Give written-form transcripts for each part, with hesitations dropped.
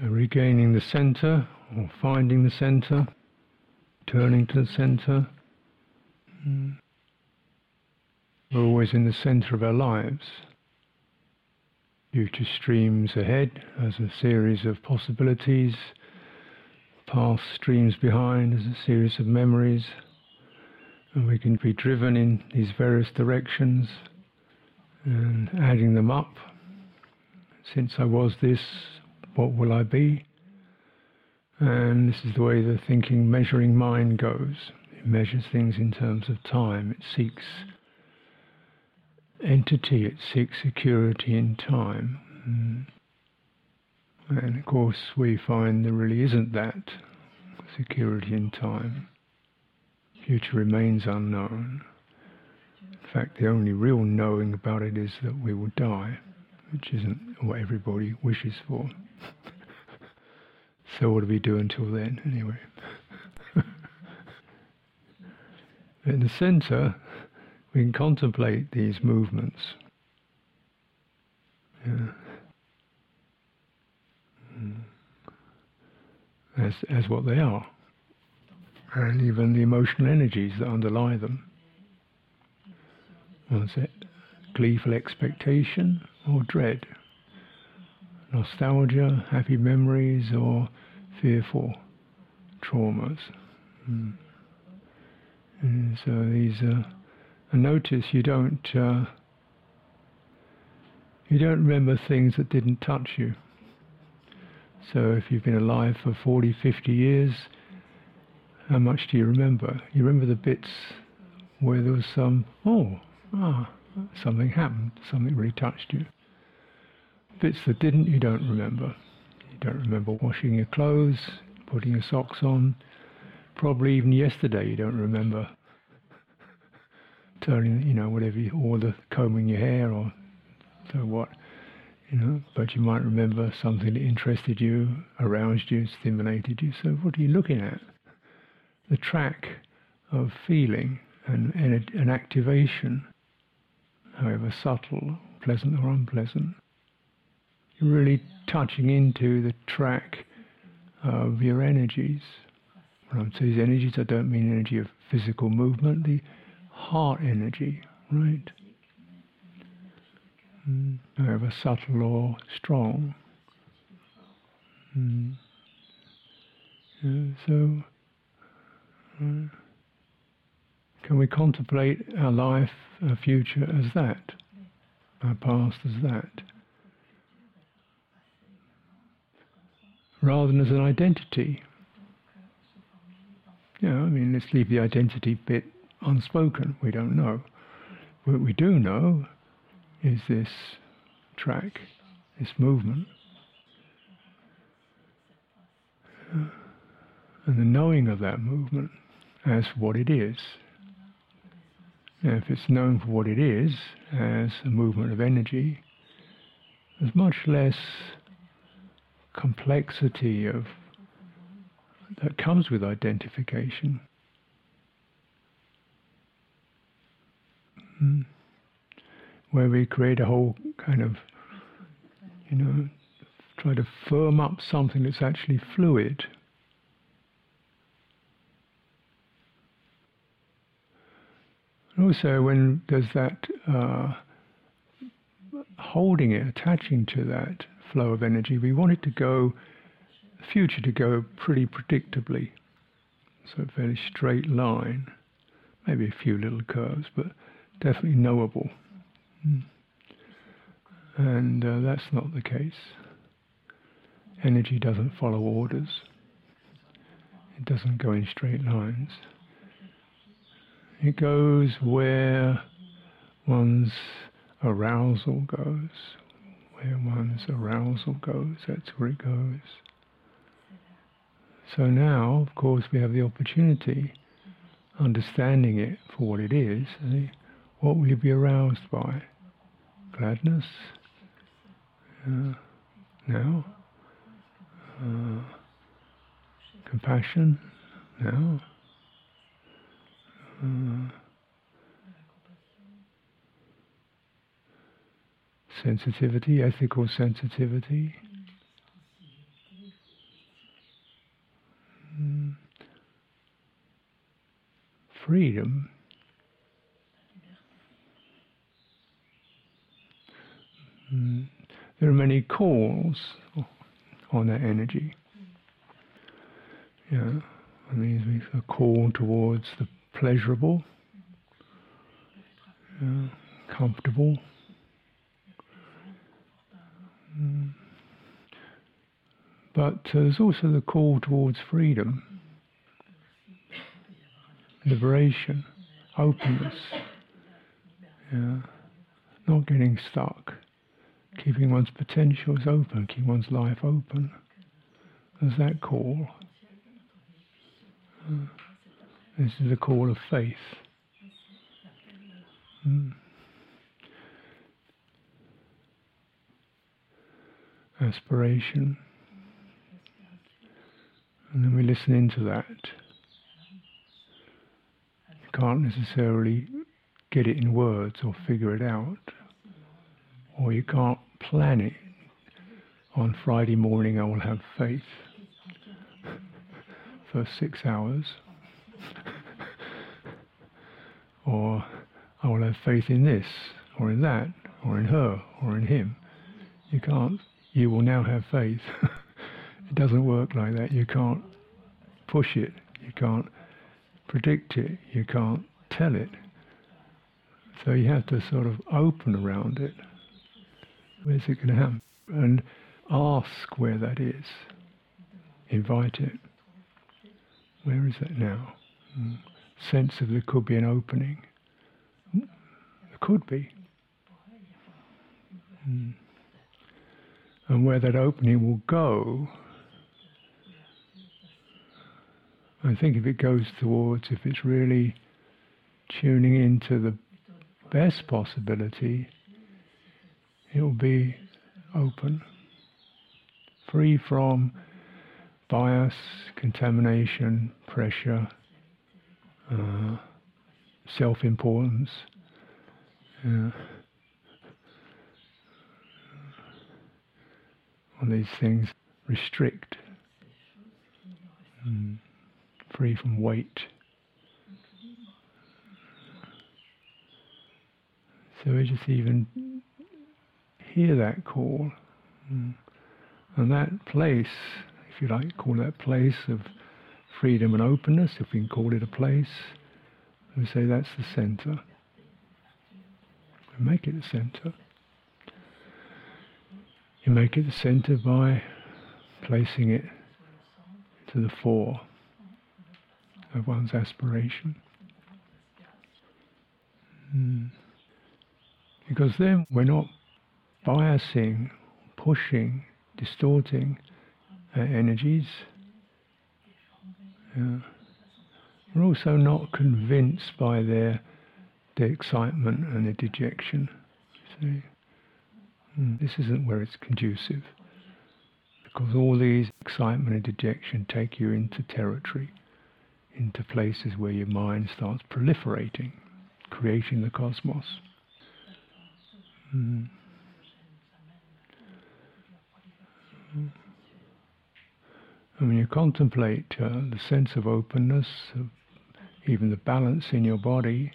So regaining the center, or finding the center, turning to the center. We're always in the center of our lives. Future streams ahead as a series of possibilities, past streams behind as a series of memories, and we can be driven in these various directions and adding them up. Since I was this, what will I be? And this is the way the thinking, measuring mind goes. It measures things in terms of time. It seeks entity, it seeks security in time. And of course we find there really isn't that security in time. Future remains unknown. In fact, the only real knowing about it is that we will die, which isn't what everybody wishes for. So what do we do until then, anyway? In the center, we can contemplate these movements. Yeah. As what they are, and even the emotional energies that underlie them. What is it? Gleeful expectation or dread? Nostalgia, happy memories, or fearful traumas. And so these and notice you don't remember things that didn't touch you. So if you've been alive for 40, 50 years, how much do you remember? You remember the bits where there was some, something happened, something really touched you. Bits that didn't, you don't remember. You don't remember washing your clothes, putting your socks on. Probably even yesterday you don't remember turning, whatever, or the combing your hair or so what. But you might remember something that interested you, aroused you, stimulated you. So what are you looking at? The track of feeling and an activation, however subtle, pleasant or unpleasant. You're really touching into the track of your energies. When I say these energies, I don't mean energy of physical movement, the heart energy, right? However subtle or strong. So can we contemplate our life, our future as that, our past as that, rather than as an identity? Let's leave the identity bit unspoken. We don't know. What we do know is this track, this movement. And the knowing of that movement as what it is. Now, if it's known for what it is, as a movement of energy, there's much less complexity that comes with identification. Where we create a whole kind of, try to firm up something that's actually fluid. And also when there's that holding it, attaching to that flow of energy, we want it to go, the future to go pretty predictably. So a fairly straight line, maybe a few little curves, but definitely knowable. And that's not the case. Energy doesn't follow orders. It doesn't go in straight lines. It goes where one's arousal goes. That's where it goes. So now, of course, we have the opportunity, understanding it for what it is. What will you be aroused by? Gladness, now, compassion, now, sensitivity, ethical sensitivity, freedom, there are many calls on that energy. Yeah, I mean, a call towards the pleasurable, comfortable, but there's also the call towards freedom, liberation, openness, not getting stuck, keeping one's potentials open, keeping one's life open. There's that call. This is the call of faith. Aspiration. And then we listen into that. You can't necessarily get it in words or figure it out. Or you can't plan it. On Friday morning I will have faith for 6 hours. Or I will have faith in this, or in that, or in her, or in him. You can't, you will now have faith. It doesn't work like that. You can't push it. You can't predict it. You can't tell it. So you have to sort of open around it. Where's it going to happen? And ask where that is. Invite it. Where is that now? Sense of there could be an opening. There could be. And where that opening will go, I think if it goes towards, if it's really tuning into the best possibility, it will be open, free from bias, contamination, pressure, self-importance. All these things restrict, free from weight. So we just even hear that call, and that place, if you like, call that place of freedom and openness, if we can call it a place, we say that's the centre. We make it the centre. You make it the centre by placing it to the fore of one's aspiration. Because then we're not biasing, pushing, distorting our energies. We're also not convinced by their excitement and their dejection. See? This isn't where it's conducive, because all these excitement and dejection take you into territory, into places where your mind starts proliferating, creating the cosmos. And when you contemplate the sense of openness, even the balance in your body,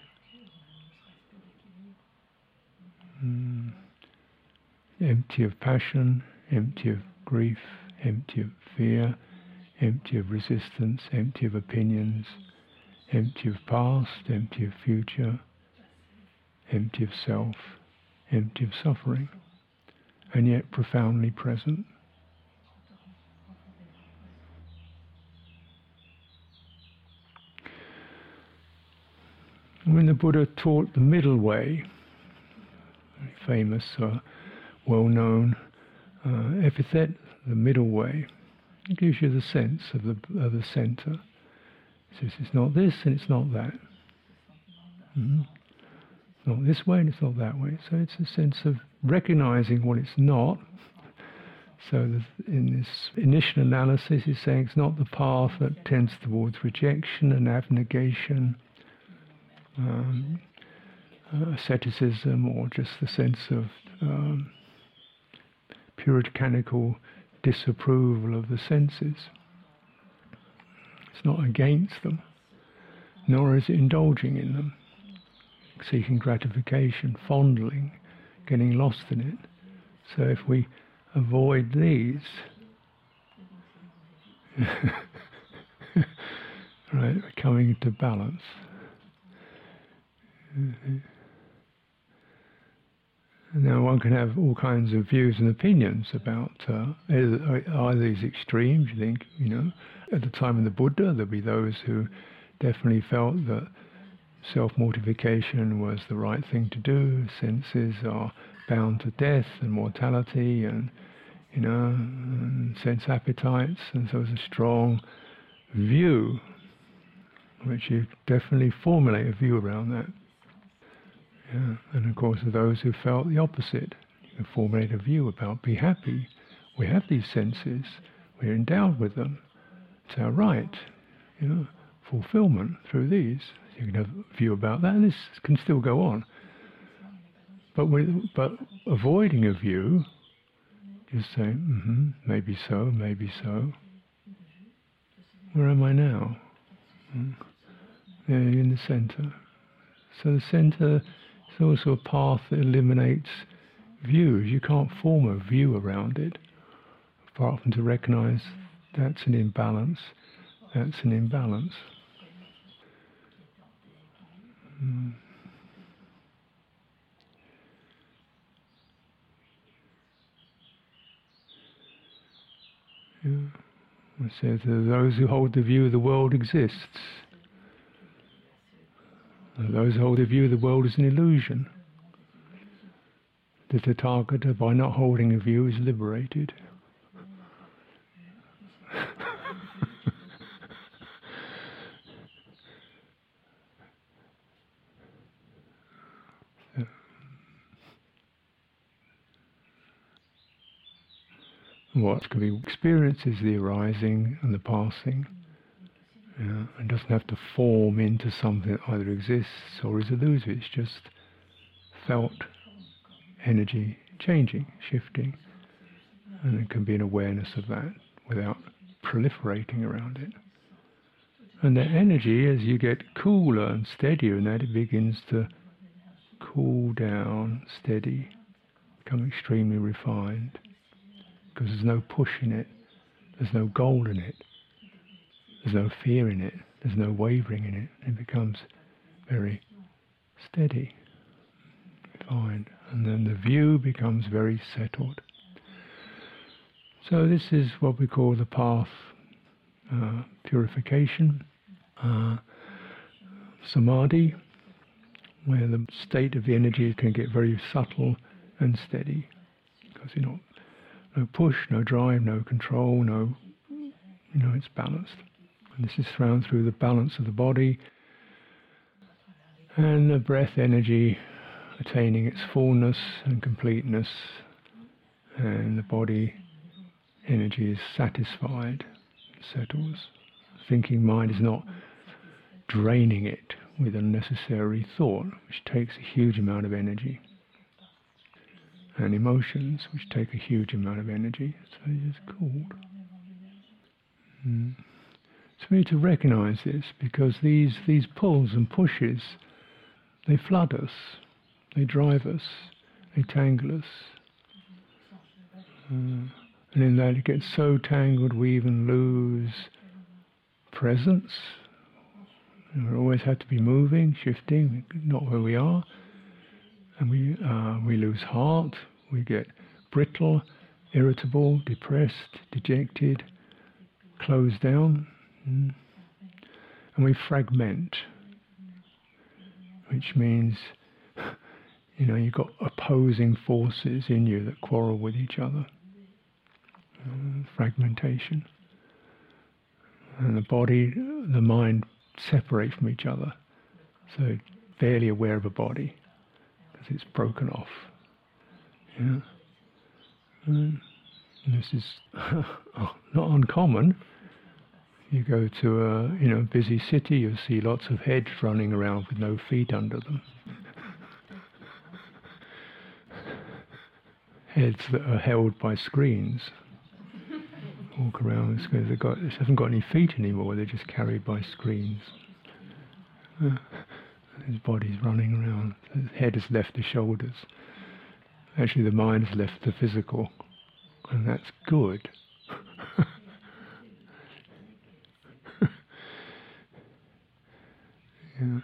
empty of passion, empty of grief, empty of fear, empty of resistance, empty of opinions, empty of past, empty of future, empty of self, empty of suffering, and yet profoundly present. When the Buddha taught the middle way, very famous, well-known epithet, the middle way. It gives you the sense of the centre. It says it's not this and it's not that. It's not this way and it's not that way. So it's a sense of recognising what it's not. So in this initial analysis, he's saying it's not the path that tends towards rejection and abnegation, asceticism, or just the sense of puritanical disapproval of the senses. It's not against them. nor is it indulging in them, seeking gratification, fondling, getting lost in it. So if we avoid these, right, we're coming into balance. Now one can have all kinds of views and opinions about are these extremes. You think, you know, at the time of the Buddha there'll be those who definitely felt that self-mortification was the right thing to do, senses are bound to death and mortality, and you know, and sense appetites, and so it's a strong view, which you definitely formulate a view around that. Yeah. And of course there are those who felt the opposite. You can formulate a view about be happy, we have these senses, we're endowed with them, it's our right, you know, fulfillment through these. You can have a view about that, and this can still go on. But avoiding a view, just saying, maybe so, maybe so. Where am I now? Yeah, in the centre. So the centre is also a path that eliminates views. You can't form a view around it, apart from to recognise that's an imbalance, that's an imbalance. Yeah. It says there are those who hold the view the world exists. There are those who hold the view the world is an illusion. The Tathagata, by not holding a view, is liberated. What can be experienced is the arising and the passing, and doesn't have to form into something that either exists or is illusory. It's just felt energy changing, shifting, and it can be an awareness of that without proliferating around it. And that energy, as you get cooler and steadier in that, it begins to cool down, steady, become extremely refined. Because there's no push in it, there's no goal in it, there's no fear in it, there's no wavering in it. It becomes very steady, refined, and then the view becomes very settled. So this is what we call the path purification, samadhi, where the state of the energy can get very subtle and steady, because you're not. No push, no drive, no control, no, you know, it's balanced. And this is found through the balance of the body and the breath energy attaining its fullness and completeness, and the body energy is satisfied, settles. Thinking mind is not draining it with unnecessary thought, which takes a huge amount of energy. And emotions, which take a huge amount of energy, so it is called. So we need to recognise this, because these pulls and pushes, they flood us, they drive us, they tangle us. And in that it gets so tangled we even lose presence. We always have to be moving, shifting, not where we are. And we lose heart, we get brittle, irritable, depressed, dejected, closed down, and we fragment, which means, you know, you've got opposing forces in you that quarrel with each other. Fragmentation. And the body, the mind separate from each other, so barely aware of a body. It's broken off. Yeah. This is not uncommon. You go to a busy city, you'll see lots of heads running around with no feet under them. Heads that are held by screens. Walk around with screens. They haven't got any feet anymore, they're just carried by screens. His body's running around, his head has left the shoulders. Actually the mind's left the physical, and that's good. Yeah.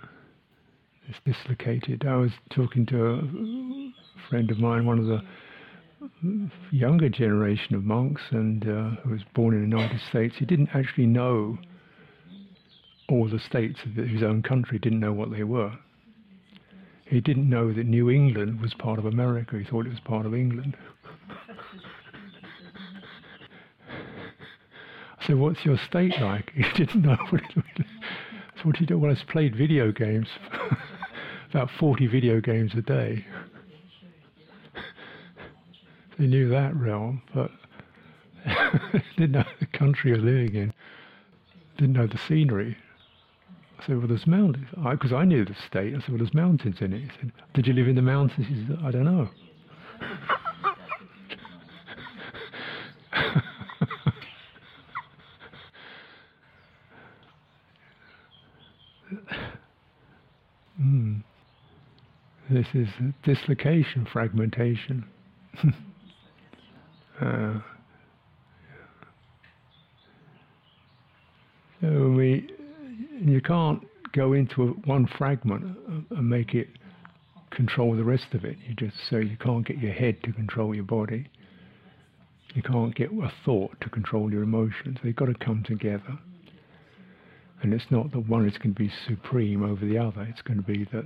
It's dislocated. I was talking to a friend of mine, one of the younger generation of monks, and who was born in the United States. He didn't actually know all the states of his own country, didn't know what they were. He didn't know that New England was part of America. He thought it was part of England. I said, what's your state like? He didn't know what it was. I said, well, I played video games, about 40 video games a day. They knew that realm, but didn't know the country you're living in, didn't know the scenery. I said, well, there's mountains. Because I knew the state. I said, well, there's mountains in it. He said, did you live in the mountains? He said, I don't know. This is dislocation, fragmentation. So you can't go into one fragment and make it control the rest of it. You can't get your head to control your body. You can't get a thought to control your emotions. They've got to come together. And it's not that one is going to be supreme over the other. It's going to be that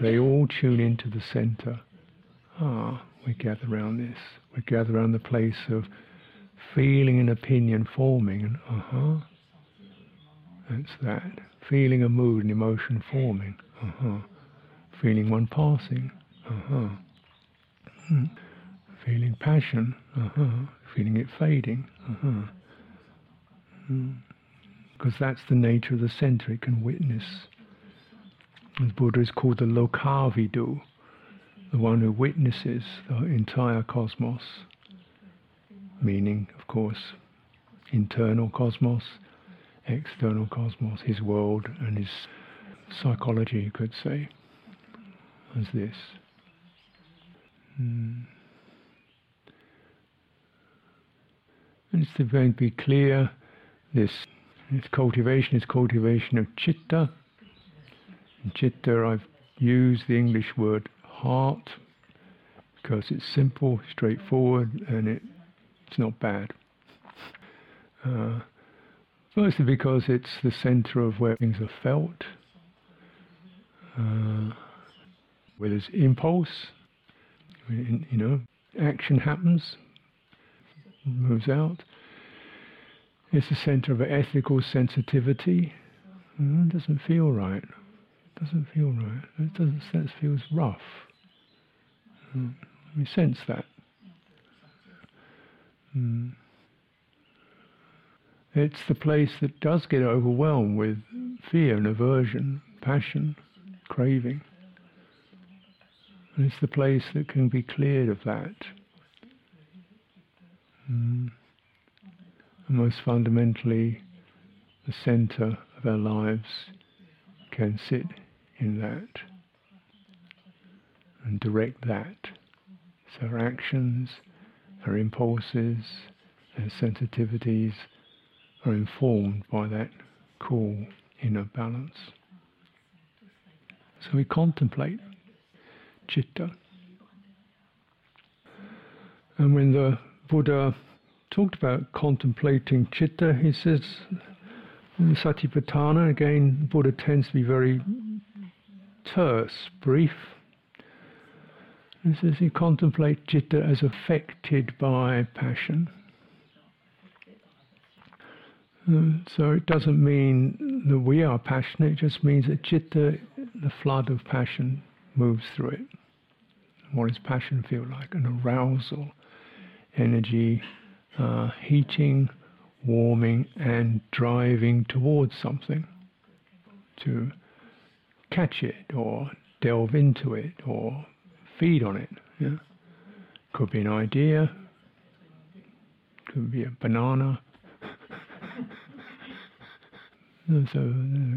they all tune into the center. We gather around this. We gather around the place of feeling and opinion forming. And that's that. Feeling a mood and emotion forming. Feeling one passing. Feeling passion. Feeling it fading. Because that's the nature of the center. It can witness. The Buddha is called the Lokavidu, the one who witnesses the entire cosmos, meaning, of course, internal cosmos, external cosmos, his world and his psychology, you could say, as this. And it's going to be clear, this cultivation is cultivation of citta. In citta, I've used the English word heart, because it's simple, straightforward, and it's not bad. Mostly because it's the center of where things are felt, where there's impulse, action happens, moves out. It's the center of ethical sensitivity. It doesn't feel right. Doesn't feel right. That feels rough. We sense that. It's the place that does get overwhelmed with fear and aversion, passion, craving. And it's the place that can be cleared of that. And most fundamentally, the center of our lives can sit in that and direct that. So our actions, our impulses, our sensitivities are informed by that cool inner balance. So we contemplate citta. And when the Buddha talked about contemplating citta, he says in the Satipatthana, again, Buddha tends to be very terse, brief. He says he contemplates citta as affected by passion. So it doesn't mean that we are passionate, it just means that citta, the flood of passion, moves through it. What does passion feel like? An arousal, energy, heating, warming and driving towards something, to catch it or delve into it or feed on it. Yeah? Could be an idea, could be a banana, So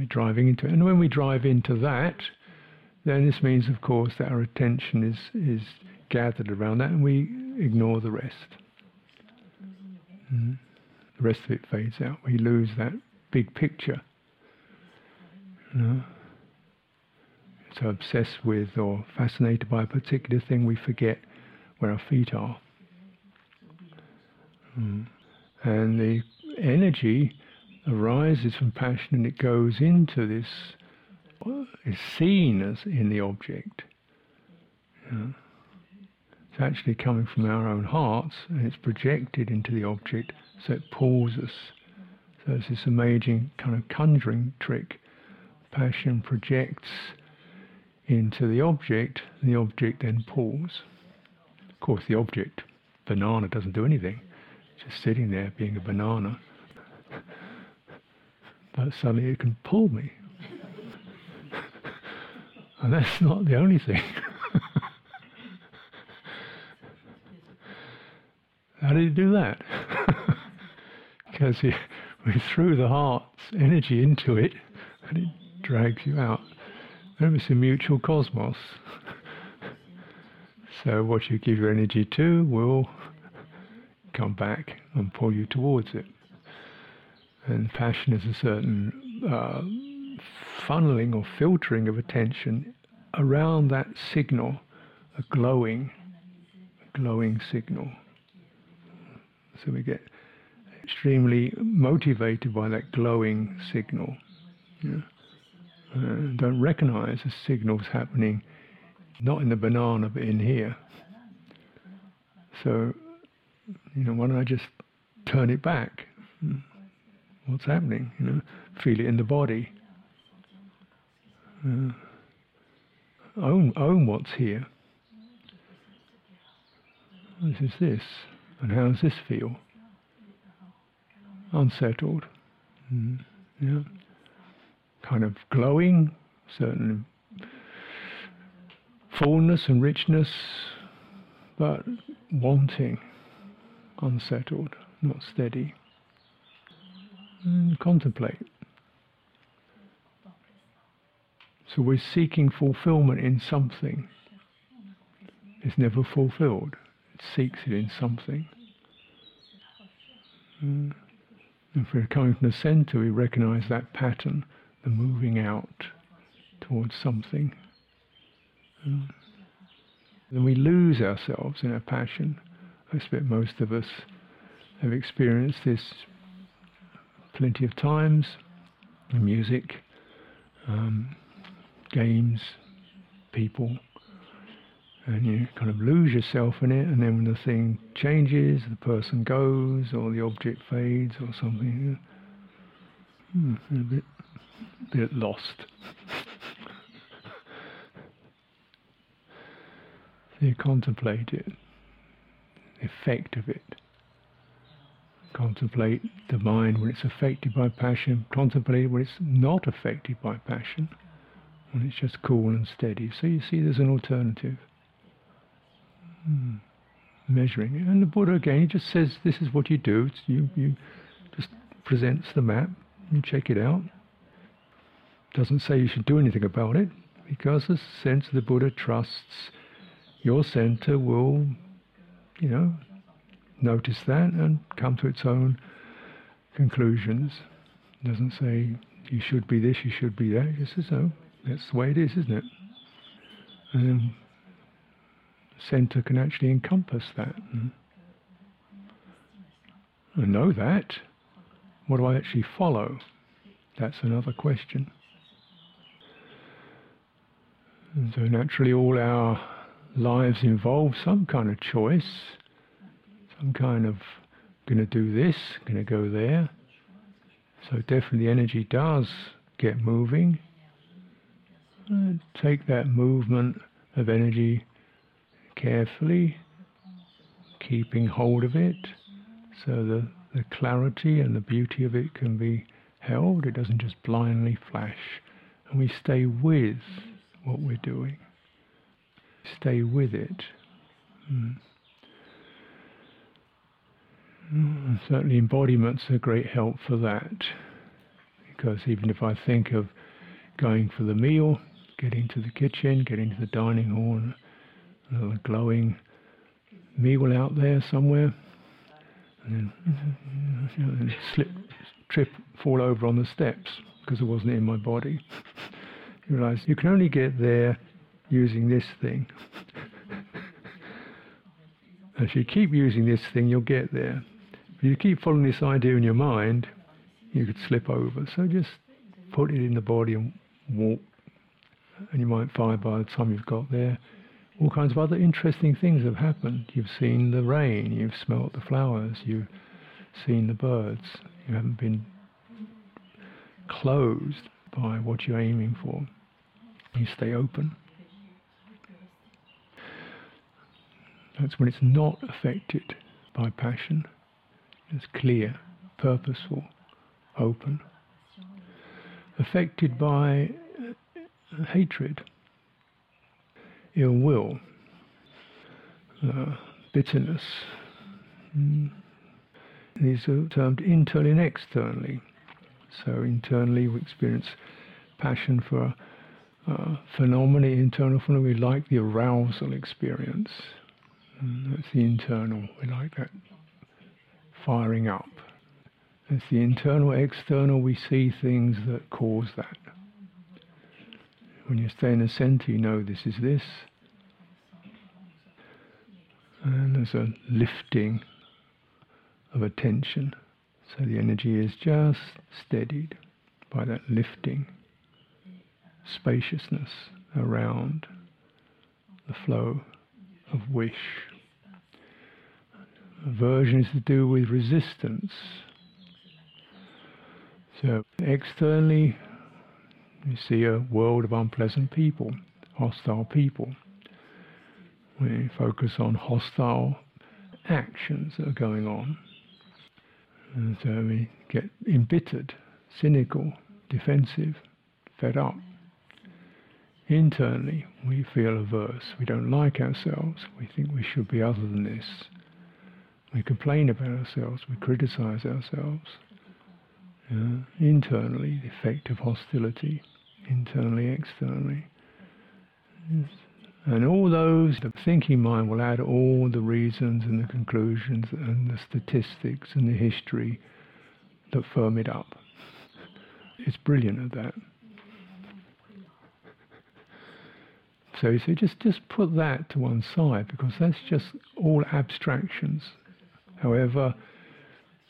driving into it. And when we drive into that, then this means, of course, that our attention is gathered around that and we ignore the rest. The rest of it fades out. We lose that big picture. So obsessed with or fascinated by a particular thing, we forget where our feet are. And the energy arises from passion, and it goes into this, is seen as in the object. It's actually coming from our own hearts, and it's projected into the object, so it pulls us. So it's this amazing kind of conjuring trick. Passion projects into the object, and the object then pulls. Of course, the object, banana, doesn't do anything. It's just sitting there being a banana. But suddenly it can pull me. And that's not the only thing. How did it do that? Because we threw the heart's energy into it, and it drags you out. Remember, it's a mutual cosmos. So what you give your energy to will come back and pull you towards it. And passion is a certain funneling or filtering of attention around that signal, a glowing signal. So we get extremely motivated by that glowing signal. Don't recognize the signals happening, not in the banana, but in here. So, why don't I just turn it back? What's happening? Feel it in the body. Own what's here. What is this? And how does this feel? Unsettled. Kind of glowing, certain fullness and richness, but wanting, unsettled, not steady. And contemplate. So we're seeking fulfillment in something. It's never fulfilled. It seeks it in something. And if we're coming from the center, we recognize that pattern, the moving out towards something. Then we lose ourselves in our passion. I expect most of us have experienced this plenty of times, in music, games, people, and you kind of lose yourself in it, and then when the thing changes, the person goes, or the object fades, or something, a bit lost. So you contemplate it, the effect of it. Contemplate the mind when it's affected by passion, contemplate when it's not affected by passion, when it's just cool and steady. So you see there's an alternative. Measuring it. And the Buddha, again, he just says this is what you do. You just presents the map, you check it out. Doesn't say you should do anything about it, because the sense of the Buddha trusts your center will, notice that and come to its own conclusions. It doesn't say you should be this, you should be that. It says, oh, that's the way it is, isn't it? And then center can actually encompass that. I know that. What do I actually follow? That's another question. And so naturally all our lives involve some kind of choice. I'm kind of going to do this, going to go there. So definitely the energy does get moving. And take that movement of energy carefully, keeping hold of it, so the clarity and the beauty of it can be held. It doesn't just blindly flash. And we stay with what we're doing. Stay with it. Certainly embodiment's a great help for that. because even if I think of going for the meal, getting to the kitchen, getting to the dining hall, a little glowing meal out there somewhere, and then fall over on the steps because it wasn't in my body. You realise you can only get there using this thing. If you keep using this thing, you'll get there. If you keep following this idea in your mind, you could slip over. So just put it in the body and walk. And you might find by the time you've got there, all kinds of other interesting things have happened. You've seen the rain, you've smelt the flowers, you've seen the birds. You haven't been closed by what you're aiming for. You stay open. That's when it's not affected by passion. It's clear, purposeful, open. Affected by hatred, ill will, bitterness. These are termed internally and externally. So internally we experience passion for phenomena, internal phenomena. We like the arousal experience. That's the internal, we like that firing up. That's the internal. External, we see things that cause that. When you stay in the centre, you know this is this. And there's a lifting of attention. So the energy is just steadied by that lifting, spaciousness around the flow of wish. Aversion is to do with resistance. So externally you see a world of unpleasant people, hostile people. We focus on hostile actions that are going on. And so we get embittered, cynical, defensive, fed up. Internally, we feel averse. We don't like ourselves. We think we should be other than this. We complain about ourselves. We criticize ourselves. Internally, the effect of hostility. Internally, externally. And all those, the thinking mind will add all the reasons and the conclusions and the statistics and the history that firm it up. It's brilliant at that. So you say, just put that to one side, because that's just all abstractions. However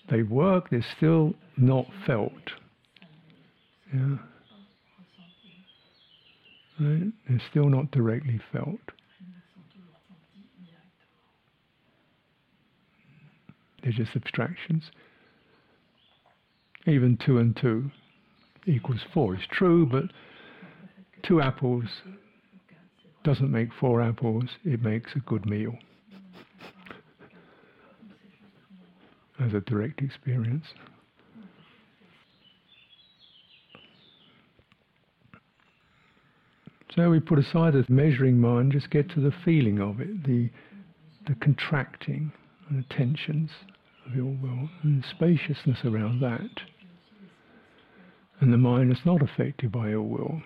they work, they're still not felt. Yeah. Right? They're still not directly felt. They're just abstractions. Even 2 and 2 equals 4 is true, but 2 apples doesn't make 4 apples, it makes a good meal. As a direct experience. So we put aside the measuring mind, just get to the feeling of it, the contracting and the tensions of your will, and the spaciousness around that. And the mind is not affected by ill will.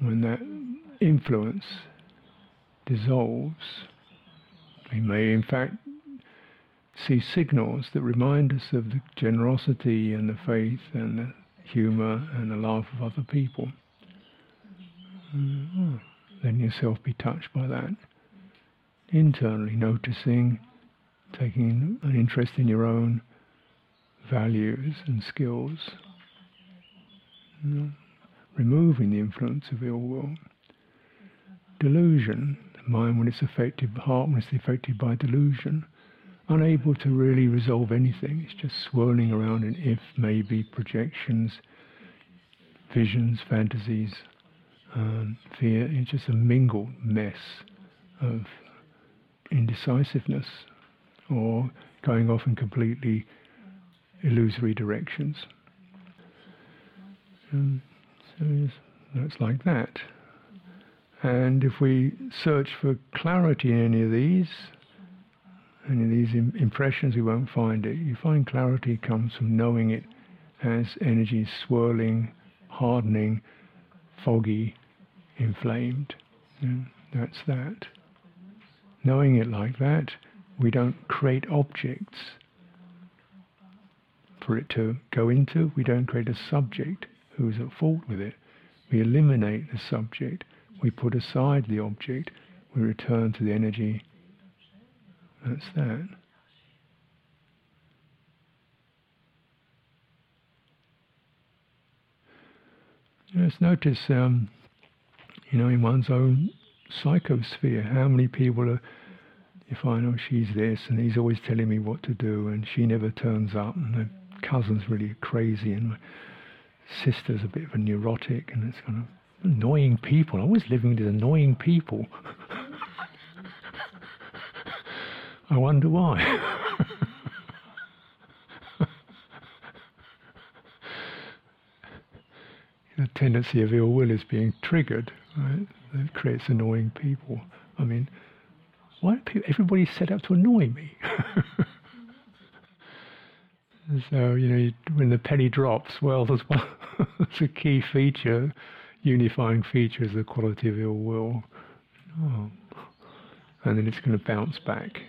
When that influence dissolves, we may in fact see signals that remind us of the generosity and the faith and the humour and the love of other people. Letting yourself be touched by that. Internally noticing, taking an interest in your own values and skills. Removing the influence of ill will. Delusion, the mind when it's affected, the heart when it's affected by delusion, unable to really resolve anything, it's just swirling around in if, maybe, projections, visions, fantasies, fear. It's just a mingled mess of indecisiveness or going off in completely illusory directions. So it's like that. And if we search for clarity in any of these impressions, we won't find it. You find clarity comes from knowing it as energy swirling, hardening, foggy, inflamed. That's that. Knowing it like that, we don't create objects for it to go into. We don't create a subject who's at fault with it. We eliminate the subject. We put aside the object. We return to the energy. That's that. Let's notice, in one's own psychosphere, how many people are, you find, oh, she's this, and he's always telling me what to do, and she never turns up, and her cousin's really crazy, and my sister's a bit of a neurotic, and it's kind of annoying people. I'm always living with annoying people. I wonder why. The tendency of ill will is being triggered, right? That creates annoying people. I mean, why do people, everybody's set up to annoy me? So, when the penny drops, well, there's one, that's a key feature, unifying feature is the quality of ill will. Oh. And then it's going to bounce back.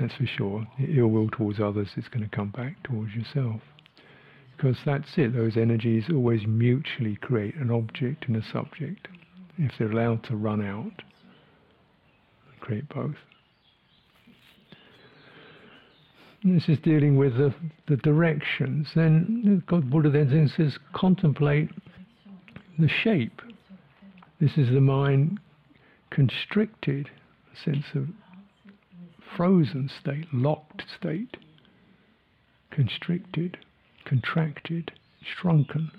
That's for sure. The ill will towards others is going to come back towards yourself. Because that's it, those energies always mutually create an object and a subject. If they're allowed to run out, they create both. And this is dealing with the directions. Then God Buddha then says, contemplate the shape. This is the mind constricted, a sense of frozen state, locked state, constricted, contracted, shrunken,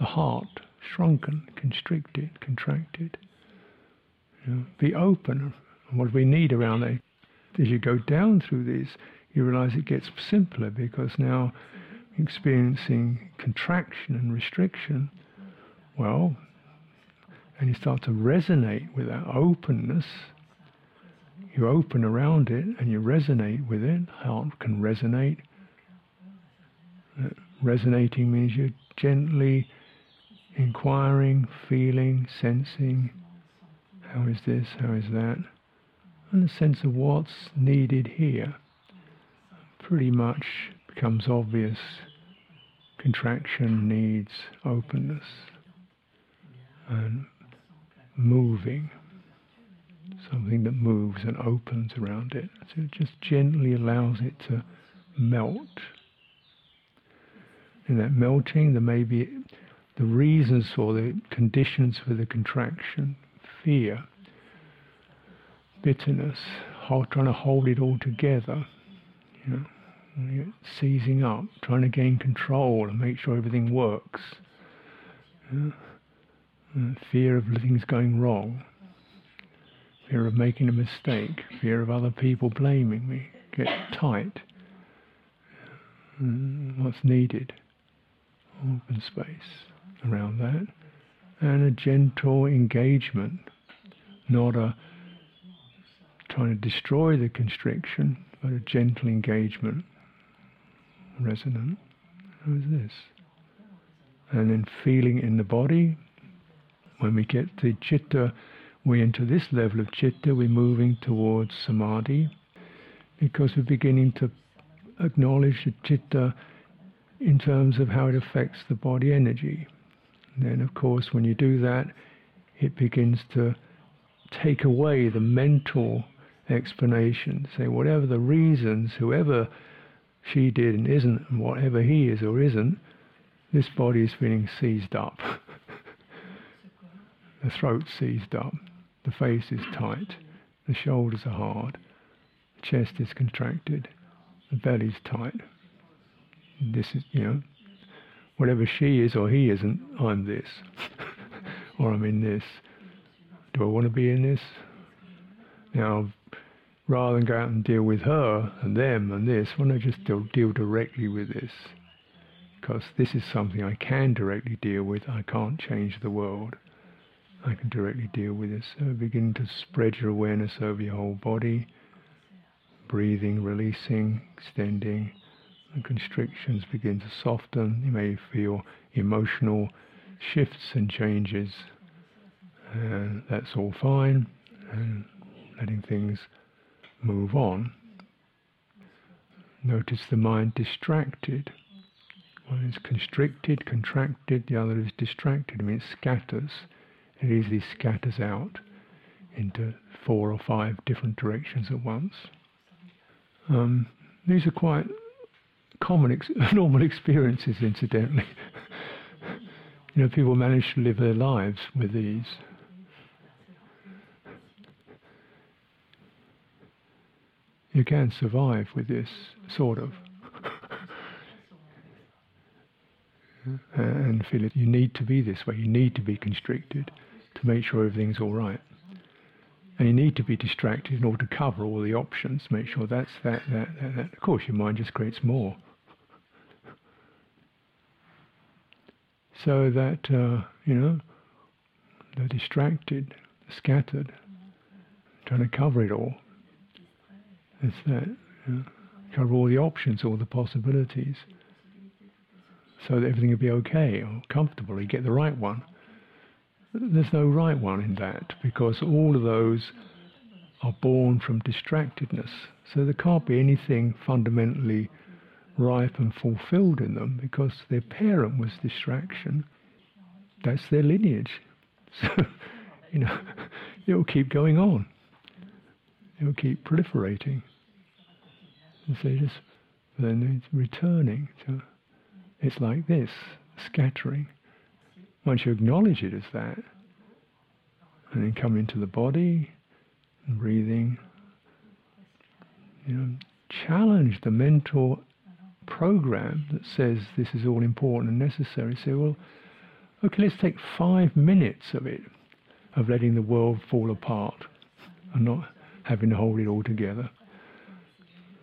the heart, shrunken, constricted, contracted. Be open. And what we need around that, as you go down through this, you realize it gets simpler, because now experiencing contraction and restriction, well, and you start to resonate with that openness. You open around it and you resonate with it. Heart can resonate. Resonating means you're gently inquiring, feeling, sensing, how is this, how is that, and the sense of what's needed here pretty much becomes obvious. Contraction needs openness and moving, something that moves and opens around it, so it just gently allows it to melt. In that melting, there may be the reasons or the conditions for the contraction: fear, bitterness, trying to hold it all together, seizing up, trying to gain control and make sure everything works, fear of things going wrong, fear of making a mistake, fear of other people blaming me, get tight. What's needed? Open space around that, and a gentle engagement, not a trying to destroy the constriction, but a gentle engagement, resonant. How is this? And then feeling in the body. When we get to citta, we enter this level of citta, we're moving towards samadhi, because we're beginning to acknowledge the citta in terms of how it affects the body energy. And then, of course, when you do that, it begins to take away the mental explanation. Say, whatever the reasons, whoever she did and isn't, and whatever he is or isn't, this body is feeling seized up. The throat's seized up, the face is tight, the shoulders are hard, the chest is contracted, the belly's tight. This is, whatever she is or he isn't, I'm this. Or I'm in this. Do I want to be in this? Now, rather than go out and deal with her and them and this, why don't I just deal directly with this? Because this is something I can directly deal with. I can't change the world. I can directly deal with this. So begin to spread your awareness over your whole body. Breathing, releasing, extending, and constrictions begin to soften. You may feel emotional shifts and changes, and that's all fine, and letting things move on. Notice the mind distracted. One is constricted, contracted, the other is distracted. I mean, it scatters. It easily scatters out into 4 or 5 different directions at once. These are quite common, normal experiences, incidentally. You know, people manage to live their lives with these. You can survive with this, sort of. And feel it, you need to be this way, you need to be constricted to make sure everything's all right. And you need to be distracted in order to cover all the options, make sure that's that, that, that, that. Of course, your mind just creates more. So that, you know, they're distracted, scattered, trying to cover it all. It's that, you know, cover all the options, all the possibilities, so that everything will be okay or comfortable, you get the right one. There's no right one in that, because all of those are born from distractedness. So there can't be anything fundamentally ripe and fulfilled in them, because their parent was distraction. That's their lineage. So, you know, it will keep going on. It will keep proliferating. And so just then it's returning to... It's like this, scattering. Once you acknowledge it as that, and then come into the body, and breathing, you know, challenge the mental program that says this is all important and necessary. Say, well, okay, let's take 5 minutes of it, of letting the world fall apart, and not having to hold it all together.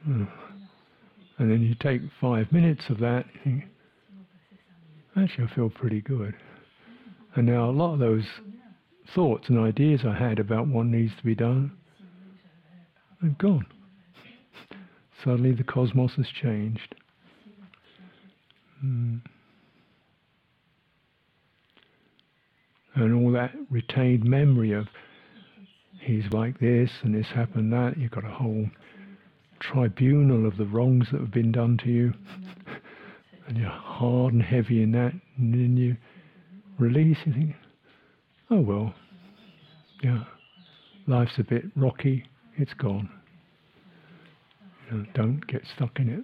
And then you take 5 minutes of that, you think, actually, I feel pretty good. And now a lot of those thoughts and ideas I had about what needs to be done are gone. Suddenly the cosmos has changed. And all that retained memory of he's like this and this happened that, you've got a whole tribunal of the wrongs that have been done to you. And you're hard and heavy in that, and then you release, you think, oh well, yeah, life's a bit rocky, it's gone. You know, don't get stuck in it.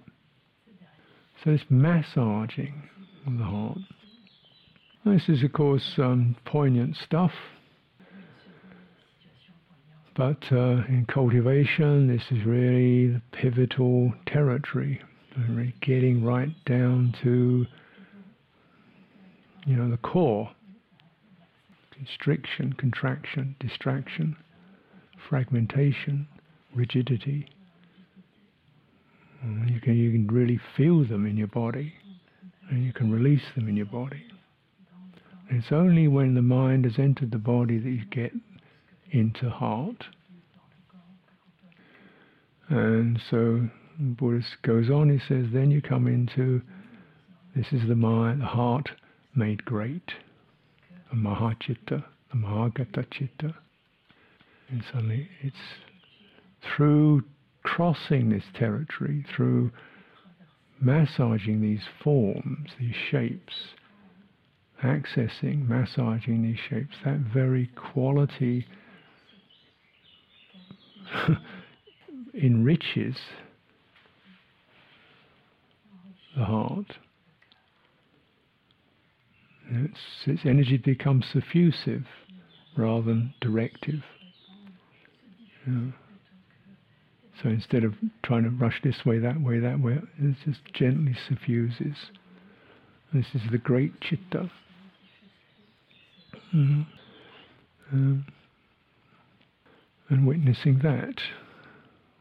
So it's massaging of the heart. This is of course poignant stuff, but in cultivation this is really the pivotal territory. Really getting right down to, you know, the core. Constriction, contraction, distraction, fragmentation, rigidity. And you can really feel them in your body, and you can release them in your body. And it's only when the mind has entered the body that you get into heart. And so Buddha goes on, he says, then you come into, this is the mind, the heart made great, the Mahacitta, the Mahagata Citta. And suddenly it's through crossing this territory, through massaging these forms, these shapes, accessing, massaging these shapes, that very quality enriches the heart. Its energy becomes suffusive rather than directive. Yeah. So instead of trying to rush this way, that way, that way, it just gently suffuses. This is the great citta. And witnessing that,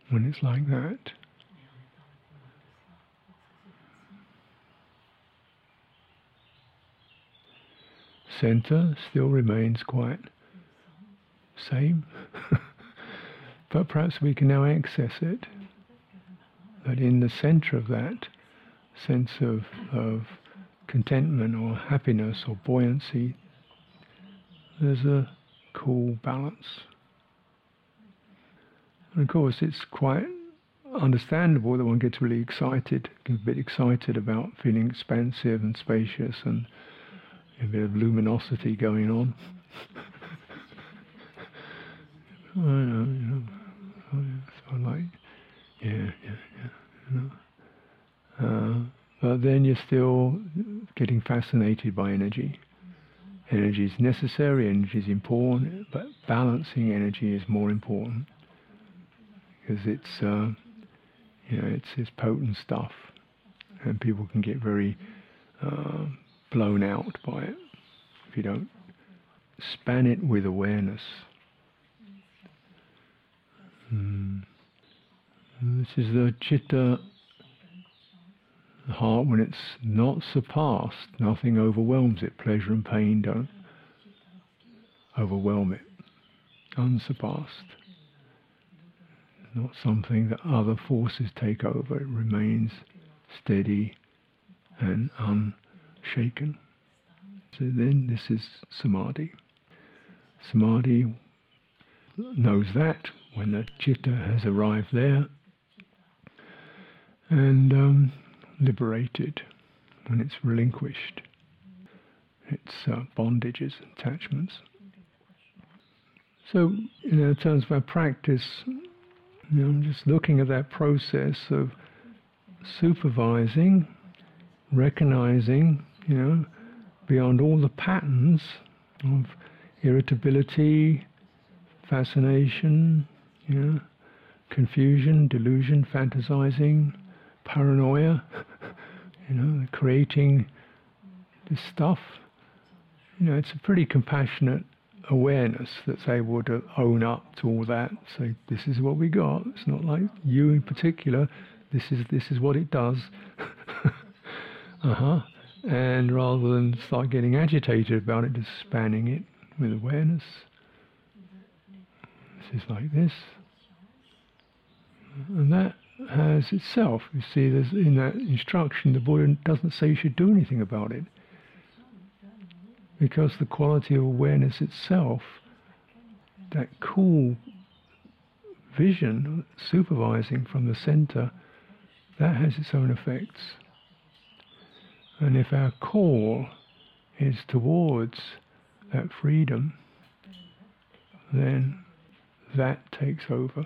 when it's like that, center still remains quite same, but perhaps we can now access it, that in the center of that sense of contentment or happiness or buoyancy, there's a cool balance. And of course it's quite understandable that one gets really excited, gets a bit excited about feeling expansive and spacious and a bit of luminosity going on. I know, you know. Oh, yeah, so I'm like, yeah, you know. But then you're still getting fascinated by energy. Energy is necessary, energy is important, but balancing energy is more important because it's, you know, it's potent stuff, and people can get very blown out by it if you don't span it with awareness. This is the citta, the heart when it's not surpassed, nothing overwhelms it. Pleasure and pain don't overwhelm it. Unsurpassed. It's not something that other forces take over. It remains steady and unshaken. So then this is samadhi. Samadhi knows that when the citta has arrived there and liberated, when it's relinquished its bondages, attachments. So, you know, in terms of our practice, you know, I'm just looking at that process of supervising, recognizing, you know, beyond all the patterns of irritability, fascination, you know, confusion, delusion, fantasizing, paranoia, you know, creating this stuff. You know, it's a pretty compassionate awareness that's able to own up to all that, say, this is what we got. It's not like you in particular, this is what it does. And rather than start getting agitated about it, just spanning it with awareness. This is like this. And that has itself, you see, there's in that instruction, the Buddha doesn't say you should do anything about it, because the quality of awareness itself, that cool vision, supervising from the center, that has its own effects. And if our call is towards that freedom, then that takes over.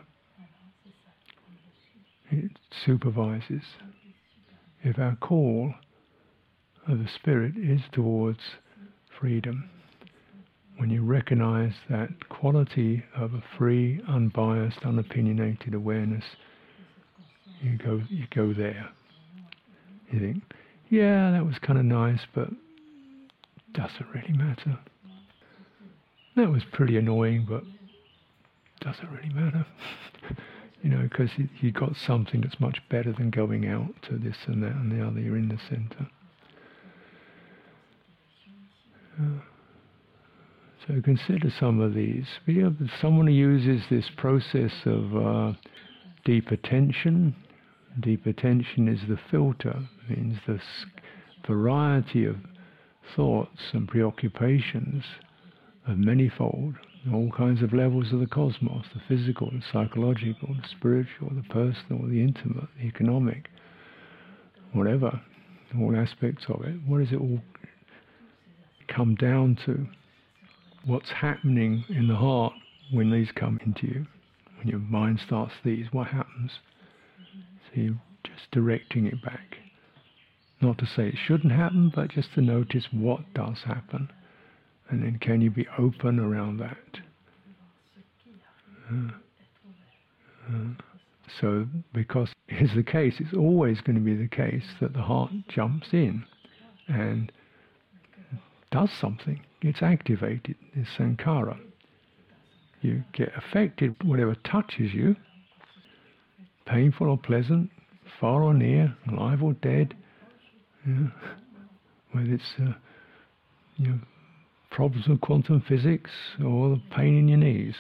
It supervises. If our call of the spirit is towards freedom, when you recognize that quality of a free, unbiased, unopinionated awareness, you go there. You think, yeah, that was kind of nice, but doesn't really matter. That was pretty annoying, but doesn't really matter. You know, because you got something that's much better than going out to this and that and the other. You're in the center. So consider some of these. You know, someone who uses this process of deep attention. Deep attention is the filter. It means the variety of thoughts and preoccupations of manifold, all kinds of levels of the cosmos, the physical, the psychological, the spiritual, the personal, the intimate, the economic, whatever, all aspects of it. What does it all come down to? What's happening in the heart when these come into you? When your mind starts these, what happens? So you're just directing it back. Not to say it shouldn't happen, but just to notice what does happen. And then can you be open around that? So because it's the case, it's always going to be the case that the heart jumps in and does something. It's activated, it's sankhara. You get affected, whatever touches you, painful or pleasant, far or near, alive or dead, you know, whether it's, you know, problems of quantum physics or the pain in your knees,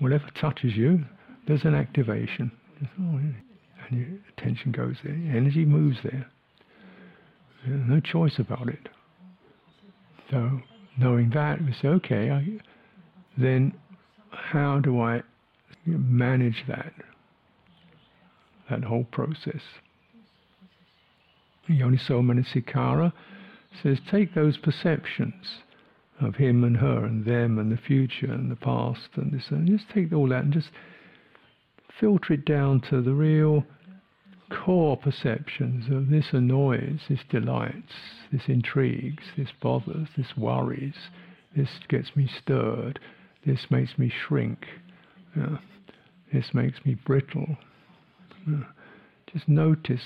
whatever touches you, there's an activation, and your attention goes there, energy moves there. There's no choice about it. So knowing that, we say, okay, then how do I manage that whole process? Yoniso Manasikara says, take those perceptions of him and her and them and the future and the past and this, and just take all that and just filter it down to the real core perceptions of this annoys, this delights, this intrigues, this bothers, this worries, this gets me stirred, this makes me shrink, this makes me brittle. Just notice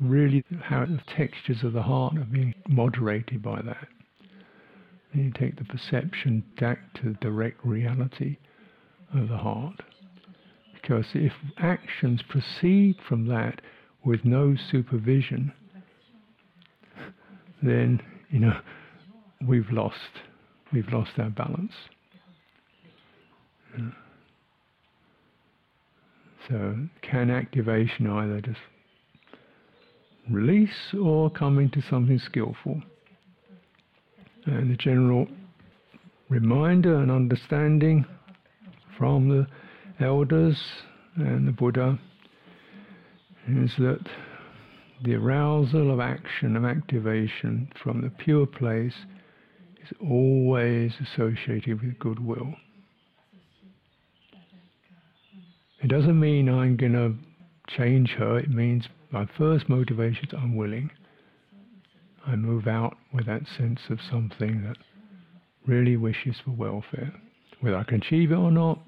really how the textures of the heart are being moderated by that. And you take the perception back to direct reality of the heart. Because if actions proceed from that with no supervision, then, we've lost our balance. So can activation either just release or come into something skillful? And the general reminder and understanding from the elders and the Buddha is that the arousal of action, of activation from the pure place is always associated with goodwill. It doesn't mean I'm going to change her, it means my first motivation is I'm willing. I move out with that sense of something that really wishes for welfare. Whether I can achieve it or not,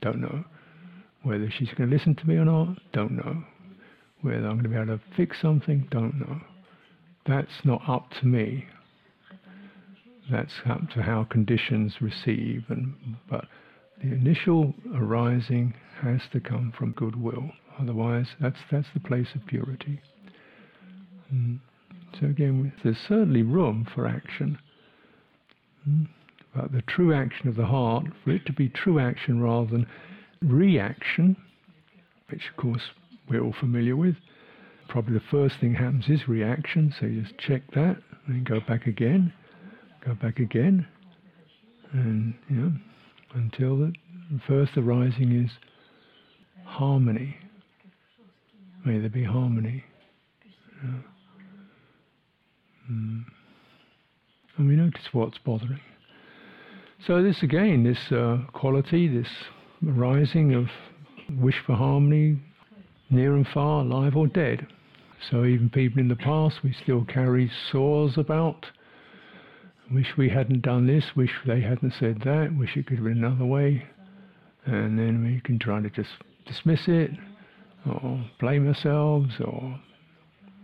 don't know. Whether she's going to listen to me or not, don't know. Whether I'm going to be able to fix something, don't know. That's not up to me. That's up to how conditions receive. But the initial arising has to come from goodwill. Otherwise, that's the place of purity. So again, there's certainly room for action. But the true action of the heart, for it to be true action rather than reaction, which of course we're all familiar with, probably the first thing happens is reaction, so you just check that, and then go back again, and until the first arising is harmony. May there be harmony. And we notice what's bothering. So this again, this quality, this arising of wish for harmony, near and far, alive or dead. So even people in the past, we still carry sores about. Wish we hadn't done this, wish they hadn't said that, wish it could have been another way. And then we can try to just dismiss it, or blame ourselves, or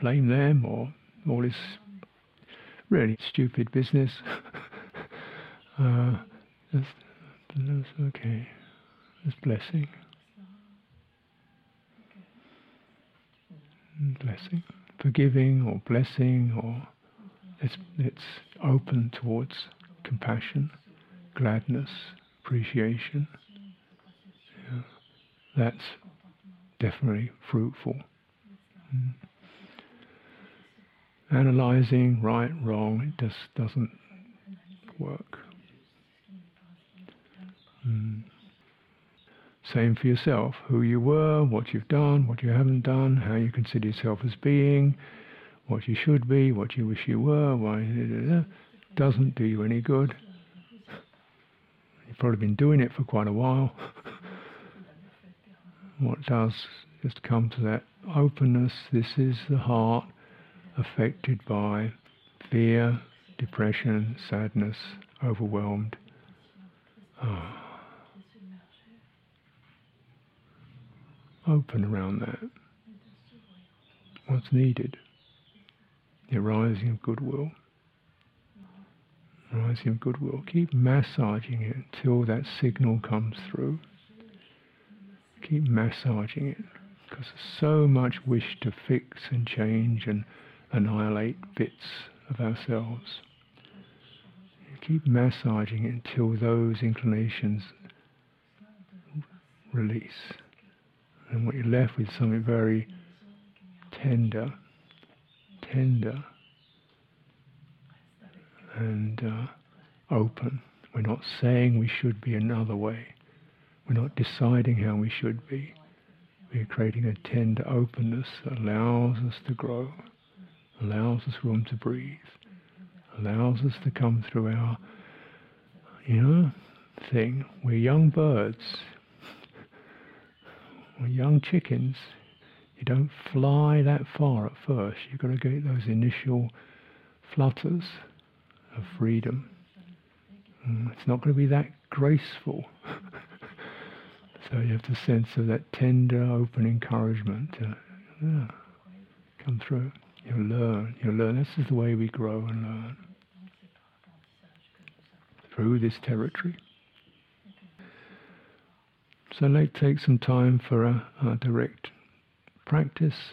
blame them, or all this really stupid business. That's okay. That's blessing. Blessing. Forgiving or blessing, or it's open towards compassion, gladness, appreciation. That's definitely fruitful. Analyzing right, wrong, it just doesn't work. Same for yourself, who you were, what you've done, what you haven't done, how you consider yourself as being, what you should be, what you wish you were, why, doesn't do you any good. You've probably been doing it for quite a while. What does, just come to that openness, this is the heart affected by fear, depression, sadness, overwhelmed. Open around that. What's needed? The arising of goodwill. Arising of goodwill. Keep massaging it till that signal comes through. Keep massaging it, because there's so much wish to fix and change and annihilate bits of ourselves. Keep massaging it until those inclinations release. And what you're left with is something very tender, tender and open. We're not saying we should be another way. We're not deciding how we should be. We're creating a tender openness that allows us to grow, allows us room to breathe, allows us to come through our, thing. We're young birds. We're young chickens. You don't fly that far at first. You've got to get those initial flutters of freedom. It's not going to be that graceful. So you have the sense of that tender, open encouragement to come through. You'll learn. This is the way we grow and learn. Through this territory. So let's take some time for a direct practice.